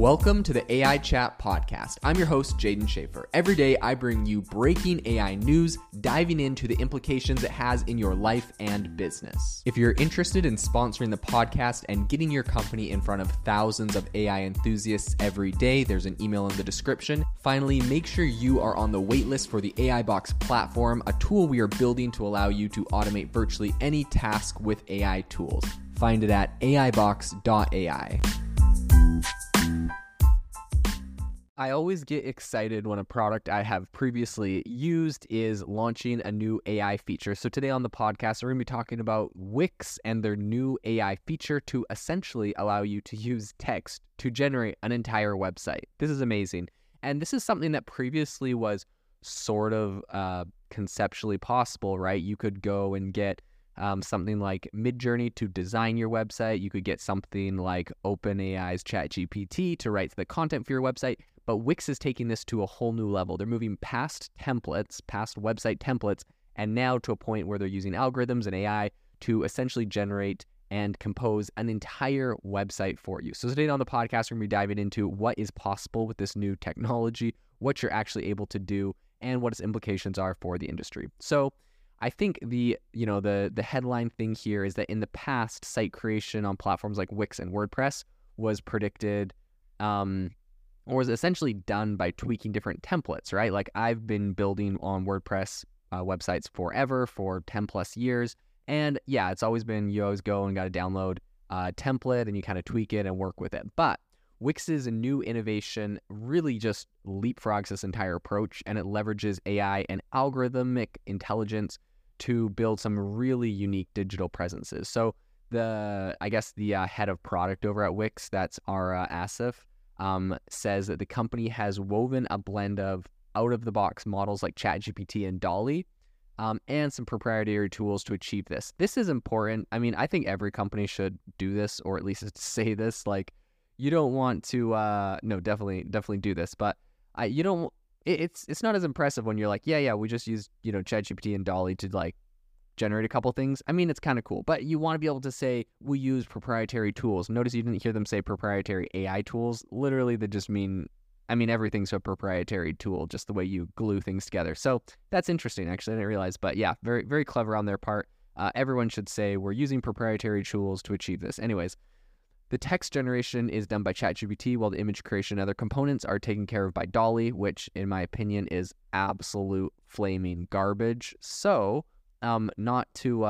Welcome to the AI Chat Podcast. I'm your host, Jaden Schaefer. Every day, I bring you breaking AI news, diving into the implications it has in your life and business. If you're interested in sponsoring the podcast and getting your company in front of thousands of AI enthusiasts every day, there's an email in the description. Finally, make sure you are on the waitlist for the AIbox platform, a tool we are building to allow you to automate virtually any task with AI tools. Find it at AIbox.ai. I always get excited when a product I have previously used is launching a new AI feature. So today on the podcast, we're going to be talking about Wix and their new AI feature to essentially allow you to use text to generate an entire website. This is amazing. And this is something that previously was sort of conceptually possible, right? You could go and get something like Midjourney to design your website. You could get something like OpenAI's ChatGPT to write the content for your website. But Wix is taking this to a whole new level. They're moving past templates, past website templates, and now to a point where they're using algorithms and AI to essentially generate and compose an entire website for you. So today on the podcast, we're going to be diving into what is possible with this new technology, what you're actually able to do, and what its implications are for the industry. So I think the headline thing here is that in the past, site creation on platforms like Wix and WordPress was predicted or was essentially done by tweaking different templates, right? Like I've been building on WordPress websites forever, for 10 plus years. And yeah, it's always been, you always go and got to download a template and you kind of tweak it and work with it. But Wix's new innovation really just leapfrogs this entire approach, and it leverages AI and algorithmic intelligence to build some really unique digital presences. So the head of product over at Wix, that's Ara Asif, says that the company has woven a blend of out-of-the-box models like ChatGPT and DALL-E and some proprietary tools to achieve this. This is important. I mean, I think every company should do this, or at least say this. Like, you don't want to, definitely do this. But it's not as impressive when you're like, yeah, we just used, ChatGPT and DALL-E to like generate a couple things. I mean, it's kind of cool, but you want to be able to say, we use proprietary tools. Notice you didn't hear them say proprietary AI tools. Literally, they just mean, everything's a proprietary tool, just the way you glue things together. So that's interesting, actually. I didn't realize, but yeah, very, very clever on their part. Everyone should say we're using proprietary tools to achieve this. Anyways, the text generation is done by ChatGPT, while the image creation and other components are taken care of by DALL-E, which in my opinion is absolute flaming garbage. So not to,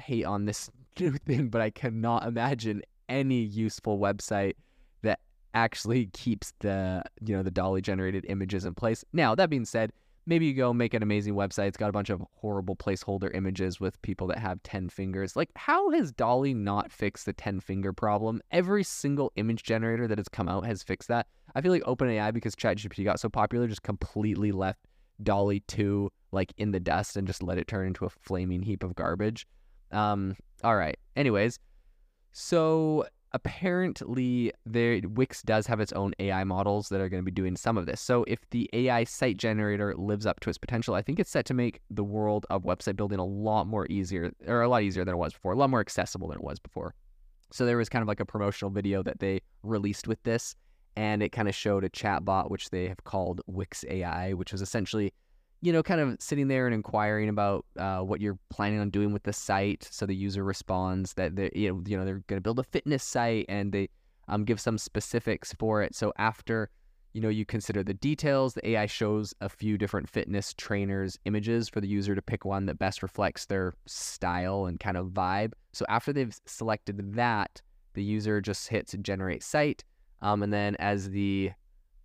hate on this new thing, but I cannot imagine any useful website that actually keeps the DALL-E generated images in place. Now, that being said, maybe you go make an amazing website. It's got a bunch of horrible placeholder images with people that have 10 fingers. Like, how has DALL-E not fixed the 10 finger problem? Every single image generator that has come out has fixed that. I feel like OpenAI, because ChatGPT got so popular, just completely left DALL-E 2 like in the dust and just let it turn into a flaming heap of garbage. All right. Anyways, so apparently Wix does have its own AI models that are going to be doing some of this. So if the AI site generator lives up to its potential, I think it's set to make the world of website building a lot easier than it was before, a lot more accessible than it was before. So there was kind of like a promotional video that they released with this, and it kind of showed a chatbot, which they have called Wix AI, which was essentially, kind of sitting there and inquiring about what you're planning on doing with the site. So the user responds that they're going to build a fitness site, and they give some specifics for it. So after, you consider the details, the AI shows a few different fitness trainers images for the user to pick one that best reflects their style and kind of vibe. So after they've selected that, the user just hits generate site. And then as the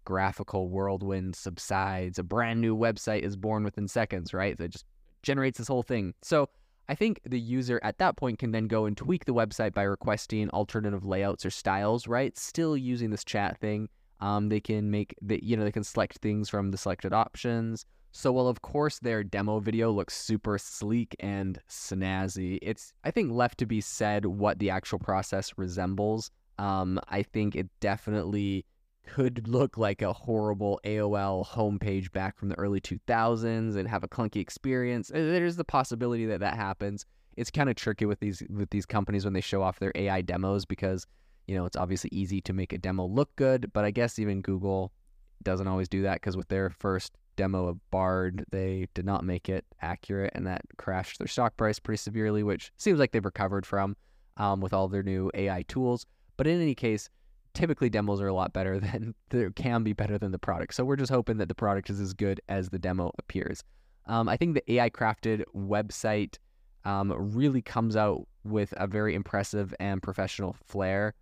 graphical whirlwind subsides, a brand new website is born within seconds, right? That just generates this whole thing. So I think the user at that point can then go and tweak the website by requesting alternative layouts or styles, right? Still using this chat thing. They can they can select things from the selected options. So while of course their demo video looks super sleek and snazzy, it's, I think, left to be said what the actual process resembles. I think it definitely could look like a horrible AOL homepage back from the early 2000s and have a clunky experience. There's the possibility that happens. It's kind of tricky with these companies when they show off their AI demos, because you know, it's obviously easy to make a demo look good, but I guess even Google doesn't always do that, because with their first demo of Bard, they did not make it accurate, and that crashed their stock price pretty severely, which seems like they've recovered from with all their new AI tools. But in any case, typically demos are a lot better than, they can be better than the product. So we're just hoping that the product is as good as the demo appears. I think the AI crafted website really comes out with a very impressive and professional flair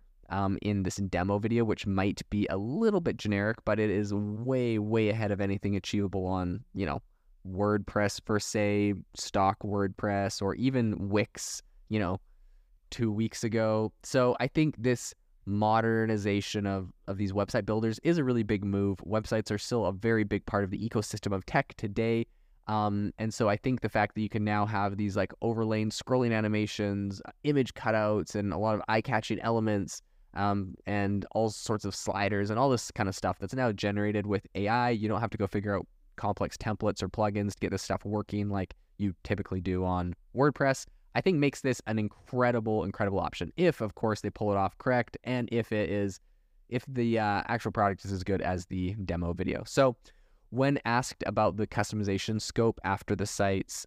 in this demo video, which might be a little bit generic, but it is way, way ahead of anything achievable on, you know, WordPress for, say, stock WordPress, or even Wix, you know, 2 weeks ago. So I think this modernization of these website builders is a really big move. Websites are still a very big part of the ecosystem of tech today. And so I think the fact that you can now have these like overlaid scrolling animations, image cutouts, and a lot of eye-catching elements, and all sorts of sliders and all this kind of stuff that's now generated with AI. You don't have to go figure out complex templates or plugins to get this stuff working like you typically do on WordPress. I think makes this an incredible, incredible option. If, of course, they pull it off correct, and if the actual product is as good as the demo video. So when asked about the customization scope after the site's,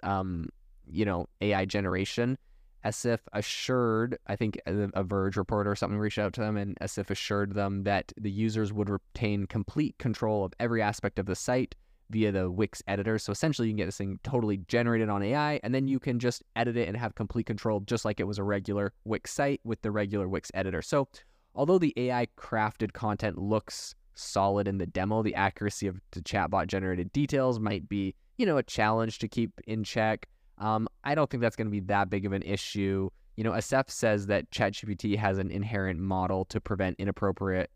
you know, AI generation, Asif assured, I think a Verge reporter or something reached out to them, and Asif assured them that the users would retain complete control of every aspect of the site via the Wix editor. So essentially you can get this thing totally generated on AI, and then you can just edit it and have complete control, just like it was a regular Wix site with the regular Wix editor. So although the AI crafted content looks solid in the demo, the accuracy of the chatbot generated details might be, you know, a challenge to keep in check. I don't think that's going to be that big of an issue. You know, Asif says that ChatGPT has an inherent model to prevent inappropriate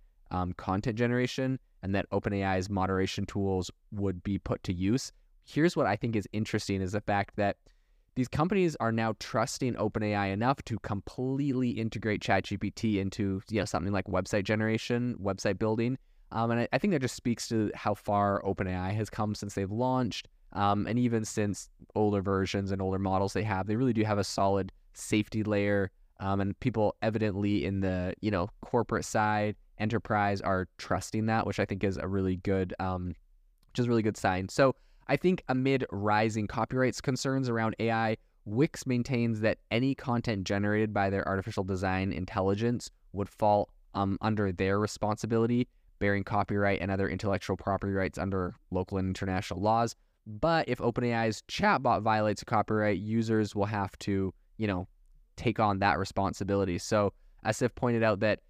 content generation, and that OpenAI's moderation tools would be put to use. Here's what I think is interesting, is the fact that these companies are now trusting OpenAI enough to completely integrate ChatGPT into, you know, something like website generation, website building. And I think that just speaks to how far OpenAI has come since they've launched. And even since older versions and older models they have, they really do have a solid safety layer. And people evidently in the, you know, corporate side, enterprise are trusting that, which I think is a really good, just really good sign. So I think amid rising copyrights concerns around AI, Wix maintains that any content generated by their artificial design intelligence would fall under their responsibility, bearing copyright and other intellectual property rights under local and international laws. But if OpenAI's chatbot violates a copyright, users will have to, you know, take on that responsibility. So Asif pointed out that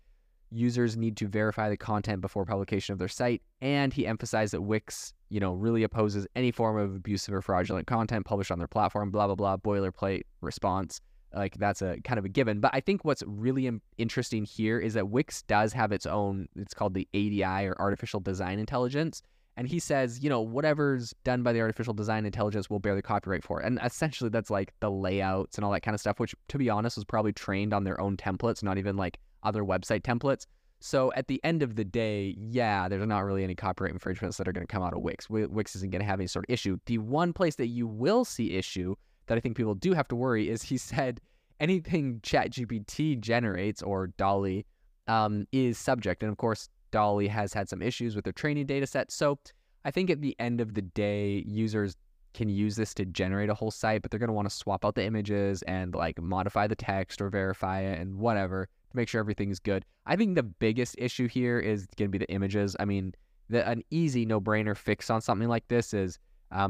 users need to verify the content before publication of their site, and he emphasized that Wix, you know, really opposes any form of abusive or fraudulent content published on their platform, blah, blah, blah, boilerplate response. Like, that's a kind of a given. But I think what's really interesting here is that Wix does have its own, it's called the ADI, or artificial design intelligence. And he says, you know, whatever's done by the artificial design intelligence will bear the copyright for it. And essentially that's like the layouts and all that kind of stuff, which, to be honest, was probably trained on their own templates, not even like other website templates. So at the end of the day, yeah, there's not really any copyright infringements that are going to come out of Wix. Wix isn't going to have any sort of issue. The one place that you will see issue that I think people do have to worry is, he said, anything ChatGPT generates, or DALL-E, is subject. And of course, DALL-E has had some issues with their training data set. So I think at the end of the day, users can use this to generate a whole site, but they're going to want to swap out the images and like modify the text or verify it and whatever to make sure everything's good. I think the biggest issue here is going to be the images. I mean, an easy no-brainer fix on something like this is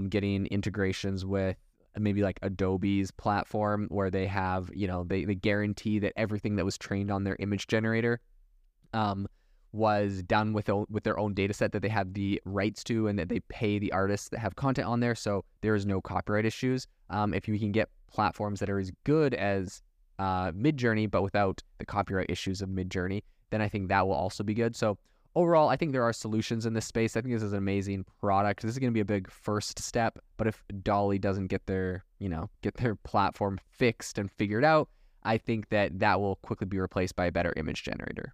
getting integrations with maybe like Adobe's platform, where they have, you know, they guarantee that everything that was trained on their image generator was done with their own data set that they have the rights to, and that they pay the artists that have content on there. So there is no copyright issues. If you can get platforms that are as good as Midjourney, but without the copyright issues of Midjourney, then I think that will also be good. So overall, I think there are solutions in this space. I think this is an amazing product. This is going to be a big first step, but if DALL-E doesn't get their, you know, get their platform fixed and figured out, I think that that will quickly be replaced by a better image generator.